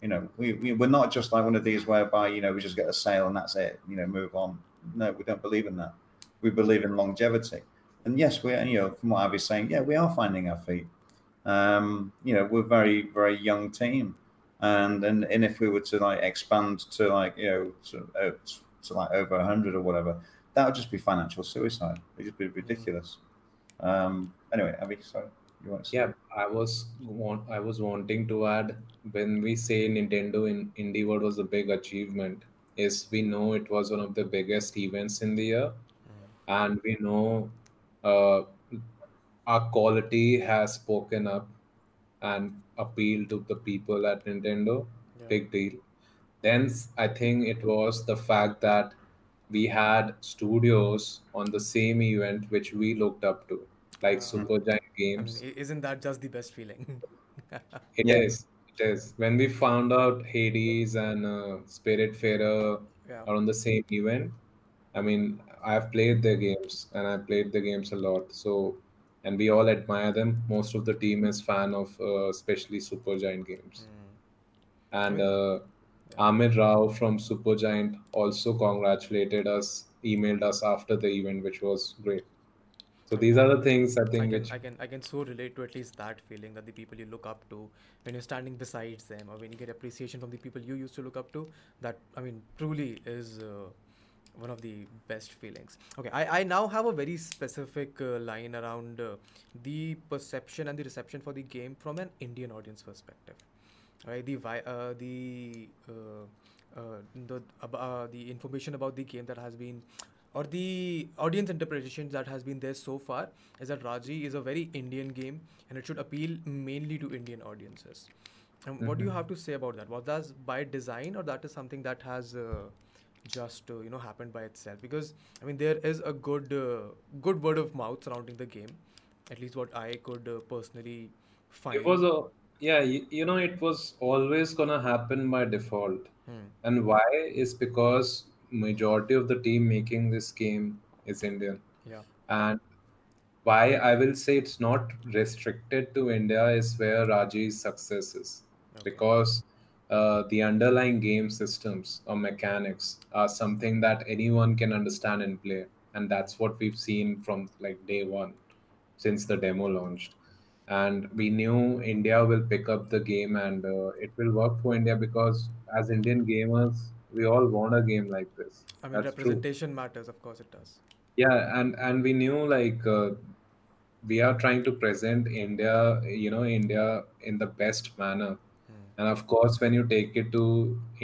You know, we, we, we're not just like one of these whereby, you know, we just get a sale and that's it, you know, move on. No, we don't believe in that. We believe in longevity. And yes, we, you know, from what Avi's saying, yeah, we are finding our feet. Um, you know, we're a very, very young team, and and, and if we were to like expand to like, you know, to, uh, to like over a hundred or whatever, that would just be financial suicide. It'd just be ridiculous. Um, anyway, Avi, sorry, you want to say? Yeah, I was want I was wanting to add, when we say Nintendo in Indie World was a big achievement, is we know it was one of the biggest events in the year, and we know. Uh, our quality has spoken up and appealed to the people at Nintendo. Yeah. Big deal. Then I think it was the fact that we had studios on the same event which we looked up to, like uh-huh. Supergiant Games. I mean, isn't that just the best feeling? It yeah. is. It is. When we found out Hades and uh, Spiritfarer yeah. are on the same event, I mean, I've played their games and I played the games a lot. So, and we all admire them. Most of the team is fan of, uh, especially Supergiant Games. Mm. And uh, yeah. Amir Rao from Supergiant also congratulated us, emailed us after the event, which was great. So these are the things I think I can, which I can I can so relate to, at least that feeling that the people you look up to, when you're standing beside them, or when you get appreciation from the people you used to look up to, that, I mean, truly is. Uh, One of the best feelings. Okay, I, I now have a very specific uh, line around uh, the perception and the reception for the game from an Indian audience perspective. Right, the uh, the uh, uh, the uh, the information about the game that has been, or the audience interpretations that has been there so far, is that Raji is a very Indian game and it should appeal mainly to Indian audiences. And mm-hmm. what do you have to say about that? Was that by design, or that is something that has uh, just uh, you know happened by itself? Because I mean, there is a good uh, good word of mouth surrounding the game, at least what I could uh, personally find. It was a yeah you, you know it was always gonna happen by default. hmm. And why is because majority of the team making this game is Indian. Yeah. And why I will say it's not restricted to India is where Raji's success is. Okay. Because Uh, the underlying game systems or mechanics are something that anyone can understand and play. And that's what we've seen from like day one, since the demo launched. And we knew India will pick up the game, and uh, it will work for India, because as Indian gamers, we all want a game like this. I mean, that's representation true. Matters, of course it does. Yeah, and, and we knew like uh, we are trying to present India, you know, India in the best manner. And of course, when you take it to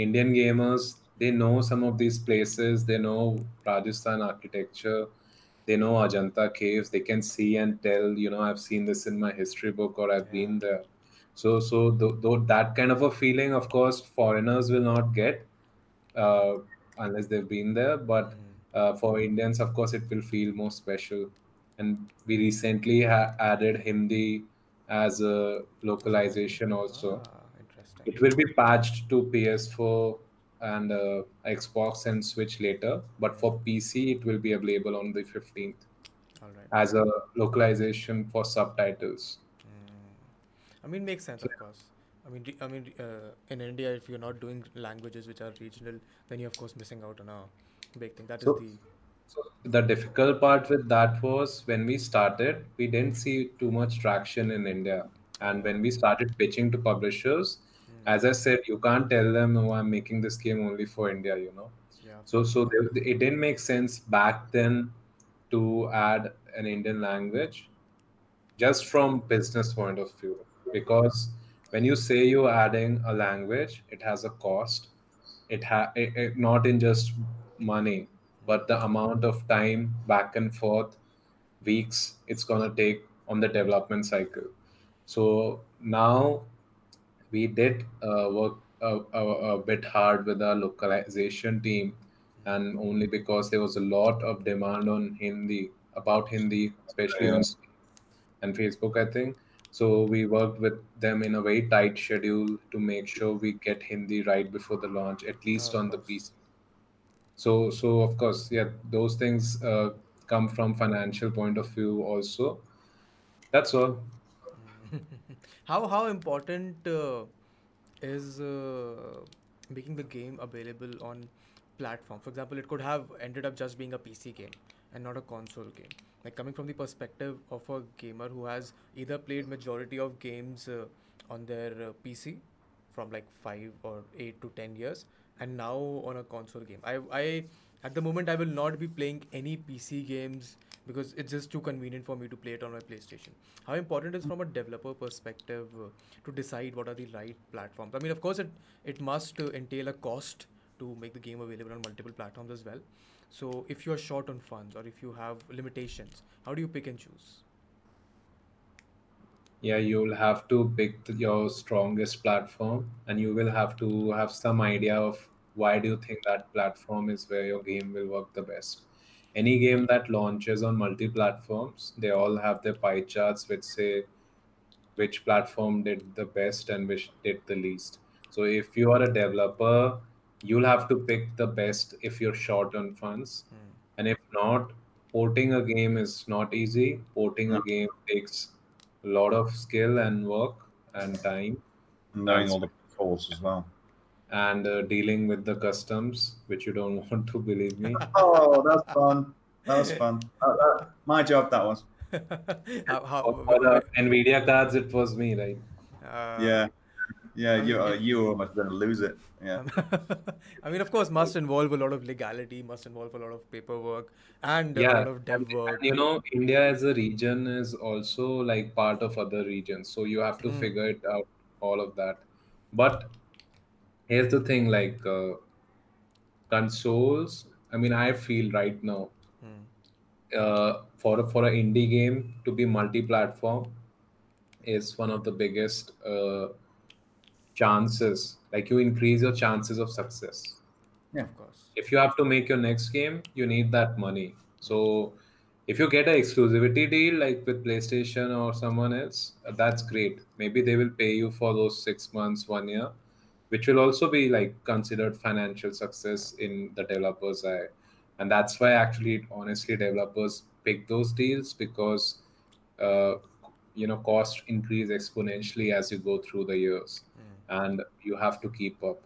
Indian gamers, they know some of these places, they know Rajasthan architecture, they know Ajanta caves, they can see and tell, you know, I've seen this in my history book, or I've yeah. been there. So, so th- th- that kind of a feeling, of course, foreigners will not get uh, unless they've been there. But uh, for Indians, of course, it will feel more special. And we recently ha- added Hindi as a localization also. Ah. It will be patched to P S four and uh, Xbox and Switch later, but for P C, it will be available on the fifteenth. All right. As a localization for subtitles. Mm. I mean, makes sense, yeah. Of course. I mean, re- I mean, uh, in India, if you're not doing languages which are regional, then you're, of course, missing out on a big thing. That so, is the... So the difficult part with that was, when we started, we didn't see too much traction in India. And when we started pitching to publishers, mm. as I said, you can't tell them, oh, I'm making this game only for India, you know. Yeah. So, so they, it didn't make sense back then to add an Indian language just from business point of view, because when you say you're adding a language, it has a cost. It, ha- it, it not in just money, but the amount of time back and forth, weeks it's gonna take on the development cycle. So now we did uh, work a, a, a bit hard with our localization team, and only because there was a lot of demand on Hindi, about Hindi, especially yeah. on Steam and Facebook, I think. So we worked with them in a very tight schedule to make sure we get Hindi right before the launch, at least oh, on the P C. So, so of course, yeah, those things uh, come from financial point of view also. That's all. How how important uh, is uh, making the game available on platform? For example, it could have ended up just being a P C game and not a console game. Like coming from the perspective of a gamer who has either played majority of games uh, on their uh, P C from like five or eight to ten years, and now on a console game. I, I at the moment I will not be playing any P C games because it's just too convenient for me to play it on my PlayStation. How important is from a developer perspective uh, to decide what are the right platforms? I mean, of course, it, it must uh, entail a cost to make the game available on multiple platforms as well. So if you are short on funds or if you have limitations, how do you pick and choose? Yeah, you'll have to pick your strongest platform, and you will have to have some idea of why do you think that platform is where your game will work the best. Any game that launches on multi-platforms, they all have their pie charts which say which platform did the best and which did the least. So if you are a developer, you'll have to pick the best if you're short on funds. Mm. And if not, porting a game is not easy. Porting mm. a game takes a lot of skill and work and time. And knowing all the controls as well. And uh, dealing with the customs, which you don't want to, believe me. Oh, that's fun. That was fun. Uh, uh, my job, that was. how, how, For the NVIDIA cards, it was me, right? Uh... Yeah. Yeah, you are, you are going to lose it. Yeah. I mean, of course, must involve a lot of legality, must involve a lot of paperwork and yeah. a lot of dev work. And, you know, India as a region is also like part of other regions. So you have to mm. figure it out, all of that. But here's the thing, like uh, consoles, I mean, I feel right now mm. uh, for, for an indie game to be multi-platform is one of the biggest... Uh, chances, like you increase your chances of success. Yeah, of course. If you have to make your next game, you need that money. So if you get an exclusivity deal like with PlayStation or someone else, that's great. Maybe they will pay you for those six months, one year, which will also be like considered financial success in the developer's eye. And that's why actually, honestly, developers pick those deals because, uh, you know, costs increase exponentially as you go through the years. And you have to keep up,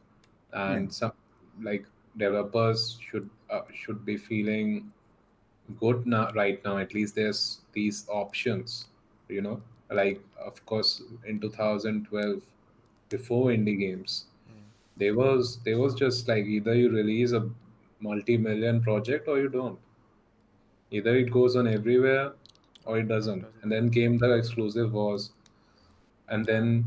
and yeah. some like developers should uh, should be feeling good now, right now. At least there's these options, you know. Like of course, in two thousand twelve, before indie games, yeah. there was there was just like either you release a multi-million project or you don't. Either it goes on everywhere, or it doesn't. And then came the exclusive wars, and then.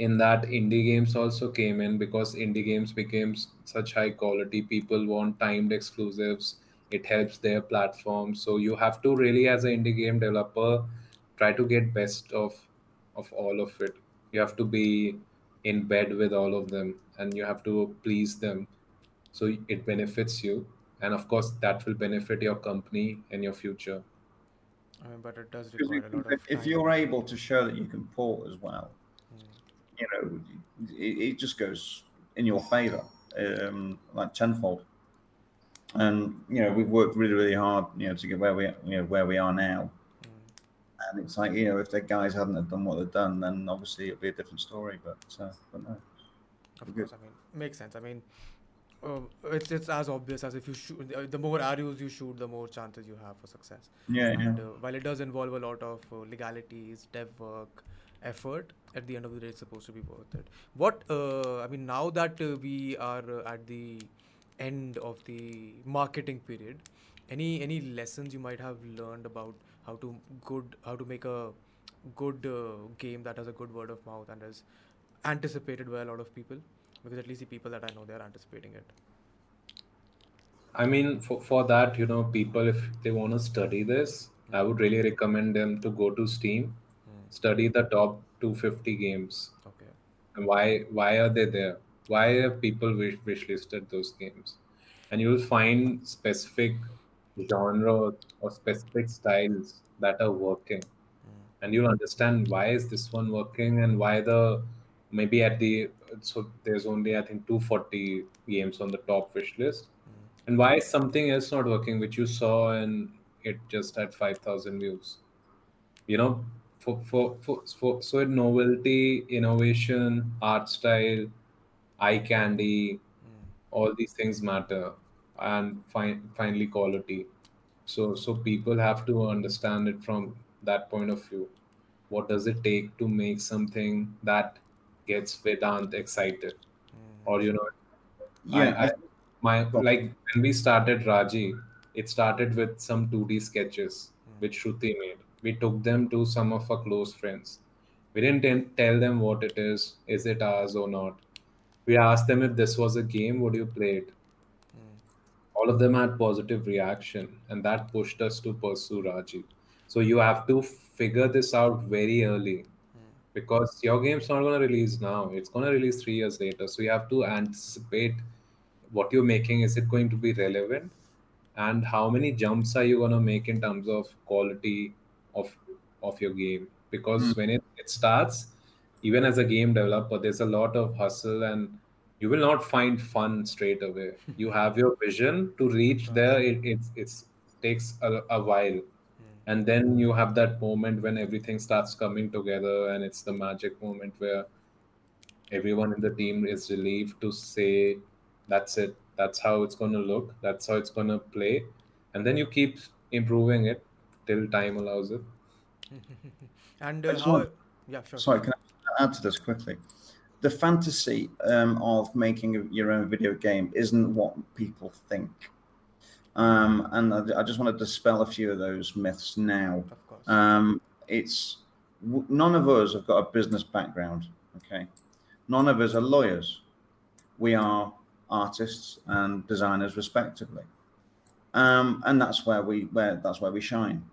In that, indie games also came in because indie games became such high quality. People want timed exclusives. It helps their platform. So you have to really, as an indie game developer, try to get best of, of all of it. You have to be in bed with all of them and you have to please them. So it benefits you. And of course, that will benefit your company and your future. I mean, but it does require a lot of time. If you're able to show that you can port as well, you know, it, it just goes in your favor, um, like tenfold. And you know, we've worked really, really hard, you know, to get where we, you know, where we are now. Mm. And it's like, you know, if the guys hadn't have done what they've done, then obviously it'd be a different story. But, uh, but no. Of course, I mean, makes sense. I mean, uh, it's it's as obvious as if you shoot. The more arrows you shoot, the more chances you have for success. Yeah. And yeah. Uh, while it does involve a lot of uh, legalities, dev work. effort, at the end of the day it's supposed to be worth it. What uh, I mean, now that uh, we are uh, at the end of the marketing period, any any lessons you might have learned about how to good how to make a good uh, game that has a good word of mouth and is anticipated by a lot of people? Because at least the people that I know, they are anticipating it. I mean, for, for that, you know, people, if they want to study this, mm. I would really recommend them to go to Steam, mm. study the top two hundred fifty games. Okay. And why why are they there? Why have people wish, wish listed those games? And you'll find specific genres or specific styles that are working. Mm. And you'll understand why is this one working and why the, maybe at the, so there's only, I think, two hundred forty games on the top wish list. And why is something else not working, which you saw and it just had five thousand views? You know, for, for, for, for so novelty, innovation, art style, eye candy, mm. all these things matter. And fi- finally, quality. So, so people have to understand it from that point of view. What does it take to make something that gets Vedant excited? Mm. Or, you know, yeah. I, I, My like when we started Raji, it started with some two D sketches mm. which Shruti made. We took them to some of our close friends. We didn't t- tell them what it is, is it ours or not. We asked them if this was a game, would you play it? Mm. All of them had positive reaction, and that pushed us to pursue Raji. So you have to figure this out very early, mm. because your game's not going to release now. It's going to release three years later. So you have to anticipate what you're making. Is it going to be relevant, and how many jumps are you going to make in terms of quality of of your game? Because mm. when it, it starts, even as a game developer, there's a lot of hustle and you will not find fun straight away. You have your vision to reach there, it it's, it's takes a, a while, mm. and then you have that moment when everything starts coming together, and it's the magic moment where everyone in the team is relieved to say, that's it. That's how it's going to look. That's how it's going to play. And then you keep improving it till time allows it. and uh, how... want... Yeah, sure. Sorry, can I add to this quickly? The fantasy um, of making your own video game isn't what people think. Um, and I just want to dispel a few of those myths now. Of course. Um, it's... None of us have got a business background, okay? None of us are lawyers. We are artists and designers respectively, um, and that's where we where that's where we shine.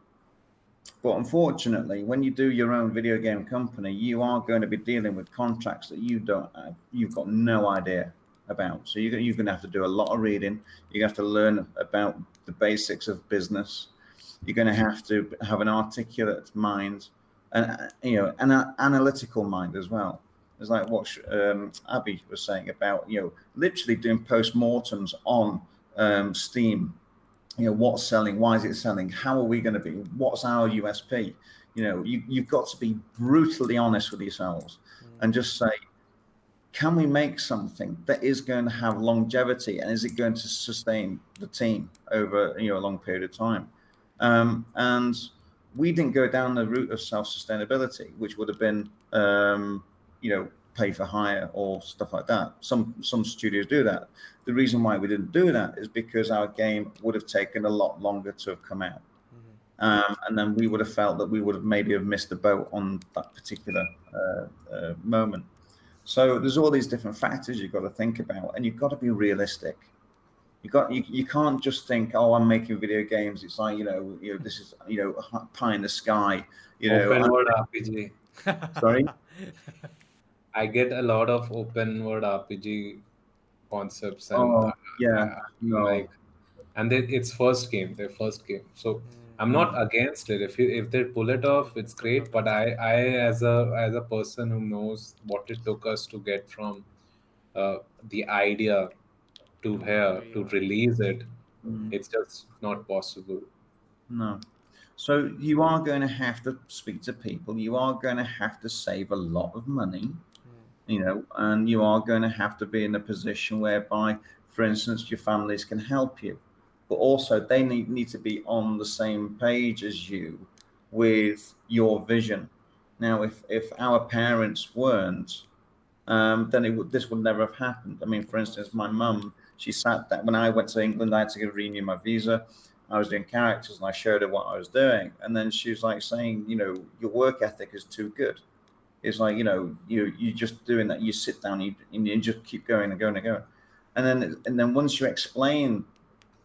But unfortunately, when you do your own video game company, you are going to be dealing with contracts that you don't uh, you've got no idea about. So you're, you're going to have to do a lot of reading. You have to learn about the basics of business. You're going to have to have an articulate mind, and you know, an analytical mind as well. It's like what um, Abby was saying about, you know, literally doing post-mortems on um, Steam. You know, what's selling? Why is it selling? How are we going to be? What's our U S P? You know, you, you've got to be brutally honest with yourselves mm. and just say, can we make something that is going to have longevity, and is it going to sustain the team over, you know, a long period of time? Um, and we didn't go down the route of self-sustainability, which would have been... Um, you know, pay for hire or stuff like that. Some some studios do that. The reason why we didn't do that is because our game would have taken a lot longer to have come out. Mm-hmm. Um, and then we would have felt that we would have maybe have missed the boat on that particular uh, uh, moment. So there's all these different factors you've got to think about, and you've got to be realistic. You got you, you can't just think, oh, I'm making video games. It's like, you know, you know, this is, you know, pie in the sky. You know, open world R P G. Sorry? I get a lot of open world R P G concepts, and oh, yeah, no. like, and they, it's first game, their first game. So mm. I'm not against it. If you, if they pull it off, it's great. But I, I as a as a person who knows what it took us to get from uh, the idea to here to release it, mm. it's just not possible. No. So you are going to have to speak to people. You are going to have to save a lot of money. You know, and you are going to have to be in a position whereby, for instance, your families can help you, but also they need, need to be on the same page as you with your vision. Now, if if our parents weren't, um, then it would, this would never have happened. I mean, for instance, my mum, she sat that when I went to England, I had to renew my visa. I was doing characters and I showed her what I was doing. And then she was like saying, you know, your work ethic is too good. It's like, you know, you, you're just doing that. You sit down and you, and you just keep going and going and going. And then and then once you explain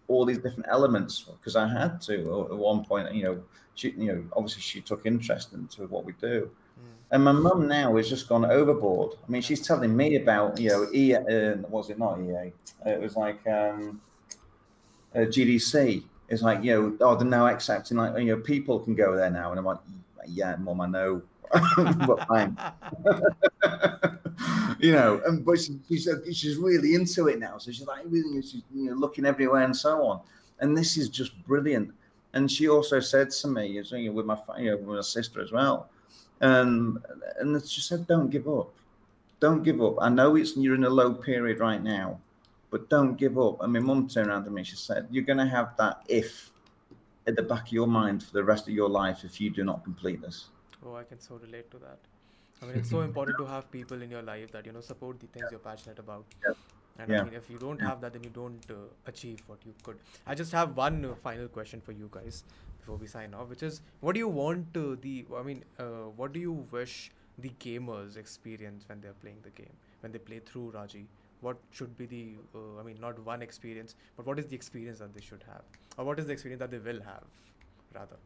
all these different elements, because I had to at one point, you know, she, you know, obviously she took interest into what we do. Mm. And my mum now has just gone overboard. I mean, she's telling me about, you know, E A, uh, was it not E A? It was like um, uh, G D C. It's like, you know, oh, they're now accepting, like, you know, people can go there now. And I'm like, yeah, mum, I know, but fine. You know, and but she, she's, she's really into it now. So she's like, really, she's, you know, looking everywhere and so on. And this is just brilliant. And she also said to me, you know, with my, you know, with my sister as well, um, and she said, don't give up. Don't give up. I know it's you're in a low period right now, but don't give up. And my mum turned around to me, she said, you're going to have that if at the back of your mind for the rest of your life if you do not complete this. Oh, I can so relate to that. I mean, it's so important to have people in your life that, you know, support the things you're passionate about. Yeah. And yeah. I mean, if you don't have that, then you don't uh, achieve what you could. I just have one uh, final question for you guys before we sign off, which is, what do you want uh, the, I mean, uh, what do you wish the gamers experience when they're playing the game, when they play through Raji? What should be the, uh, I mean, not one experience, but what is the experience that they should have? Or what is the experience that they will have, rather?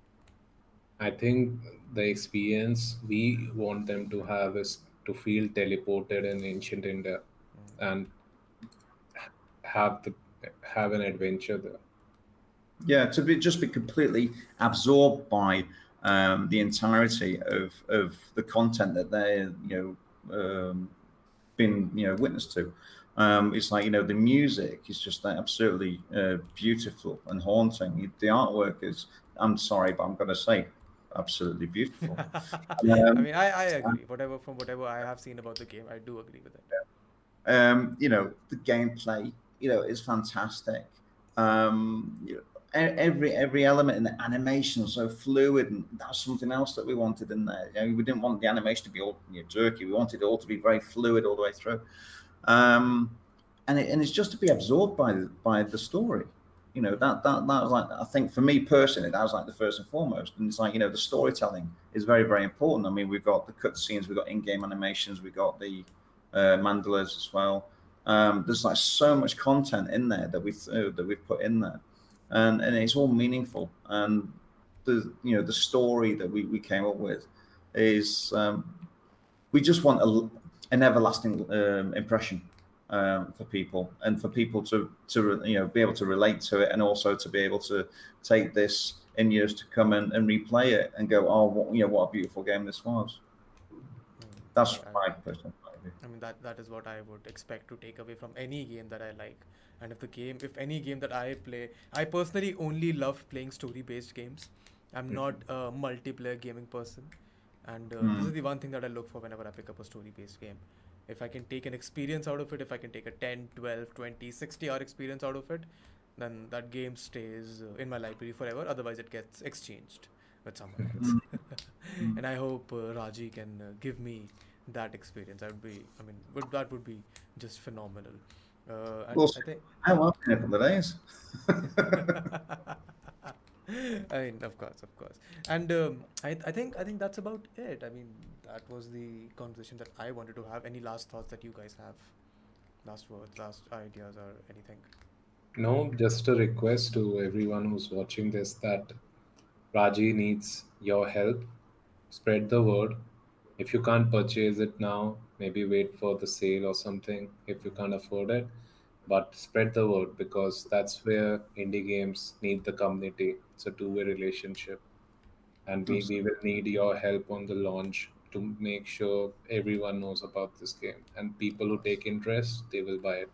I think the experience we want them to have is to feel teleported in ancient India mm. and have the have an adventure there. Yeah, to be just be completely absorbed by um, the entirety of, of the content that they, you know, um, been, you know, witness to. Um, it's like, you know, the music is just that absolutely uh, beautiful and haunting. The artwork is, I'm sorry, but I'm going to say absolutely beautiful. um, I mean, I, I agree. Um, whatever from whatever I have seen about the game, I do agree with it. Yeah. Um, you know, the gameplay, you know, is fantastic. Um, you know, every every element in the animation is so fluid, and that's something else that we wanted in there. You know, we didn't want the animation to be all, you know, jerky. We wanted it all to be very fluid all the way through. Um, and it, and it's just to be absorbed by by the story. You know, that, that, that was like, I think for me personally, that was like the first and foremost. And it's like, you know, the storytelling is very, very important. I mean, we've got the cutscenes, we've got in-game animations, we've got the uh, mandalas as well. Um, there's like so much content in there that we've, uh, that we've put in there. And, and it's all meaningful. And the, you know, the story that we, we came up with is, um, we just want a, an everlasting um, impression. Um, for people and for people to to you know be able to relate to it, and also to be able to take this in years to come and, and replay it and go, oh, what, you know, what a beautiful game this was. Mm, That's I, my personal idea. I mean, that that is what I would expect to take away from any game that I like. And if the game, if any game that I play, I personally only love playing story-based games. I'm mm. not a multiplayer gaming person, and uh, mm. this is the one thing that I look for whenever I pick up a story-based game. If I can take an experience out of it, if I can take a ten, twelve, twenty, sixty hour experience out of it, then that game stays in my library forever. Otherwise, it gets exchanged with someone else. And I hope uh, Raji can uh, give me that experience. I would be, I mean, would, that would be just phenomenal. Uh, and well, I think I'm up here for the days. I mean, of course, of course. And um, I, I think, I think that's about it. I mean, that was the conversation that I wanted to have. Any last thoughts that you guys have? Last words, last ideas, or anything? No, just a request to everyone who's watching this that Raji needs your help. Spread the word. If you can't purchase it now, maybe wait for the sale or something if you can't afford it. But spread the word, because that's where indie games need the community. It's a two-way relationship. And we, we will need your help on the launch to make sure everyone knows about this game. And people who take interest, they will buy it.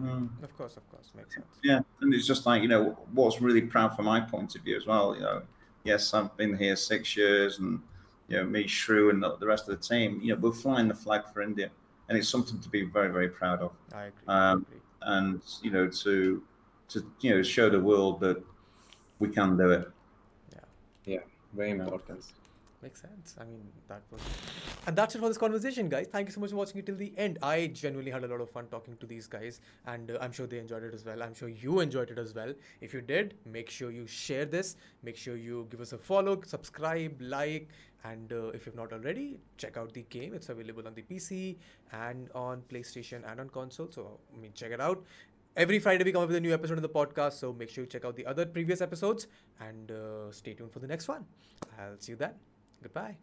Mm. Of course, of course. Makes sense. Yeah, and it's just like, you know, what's really proud from my point of view as well, you know, yes, I've been here six years and, you know, me, Shru, and the rest of the team, you know, we're flying the flag for India. And it's something to be very, very proud of. I agree. Um, I agree. And, you know, to, to, you know, show the world that we can do it. Yeah. Yeah. Very important. Makes sense. I mean, that was... And that's it for this conversation, guys. Thank you so much for watching it till the end. I genuinely had a lot of fun talking to these guys. And uh, I'm sure they enjoyed it as well. I'm sure you enjoyed it as well. If you did, make sure you share this. Make sure you give us a follow, subscribe, like. And uh, if you've not already, check out the game. It's available on the P C and on PlayStation and on console. So, I mean, check it out. Every Friday, we come up with a new episode of the podcast. So, make sure you check out the other previous episodes. And uh, stay tuned for the next one. I'll see you then. Goodbye.